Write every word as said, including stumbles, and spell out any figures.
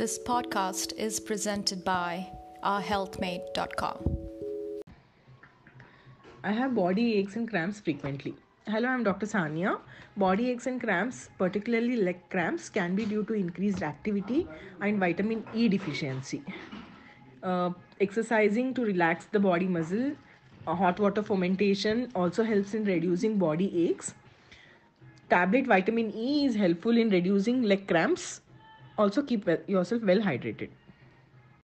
This podcast is presented by our health mate dot com. I have body aches and cramps frequently. Hello, I'm Doctor Sanya. Body aches and cramps, particularly leg cramps, can be due to increased activity and vitamin E deficiency. Uh, exercising to relax the body muscle, uh, hot water fomentation also helps in reducing body aches. Tablet vitamin E is helpful in reducing leg cramps. Also keep yourself well hydrated.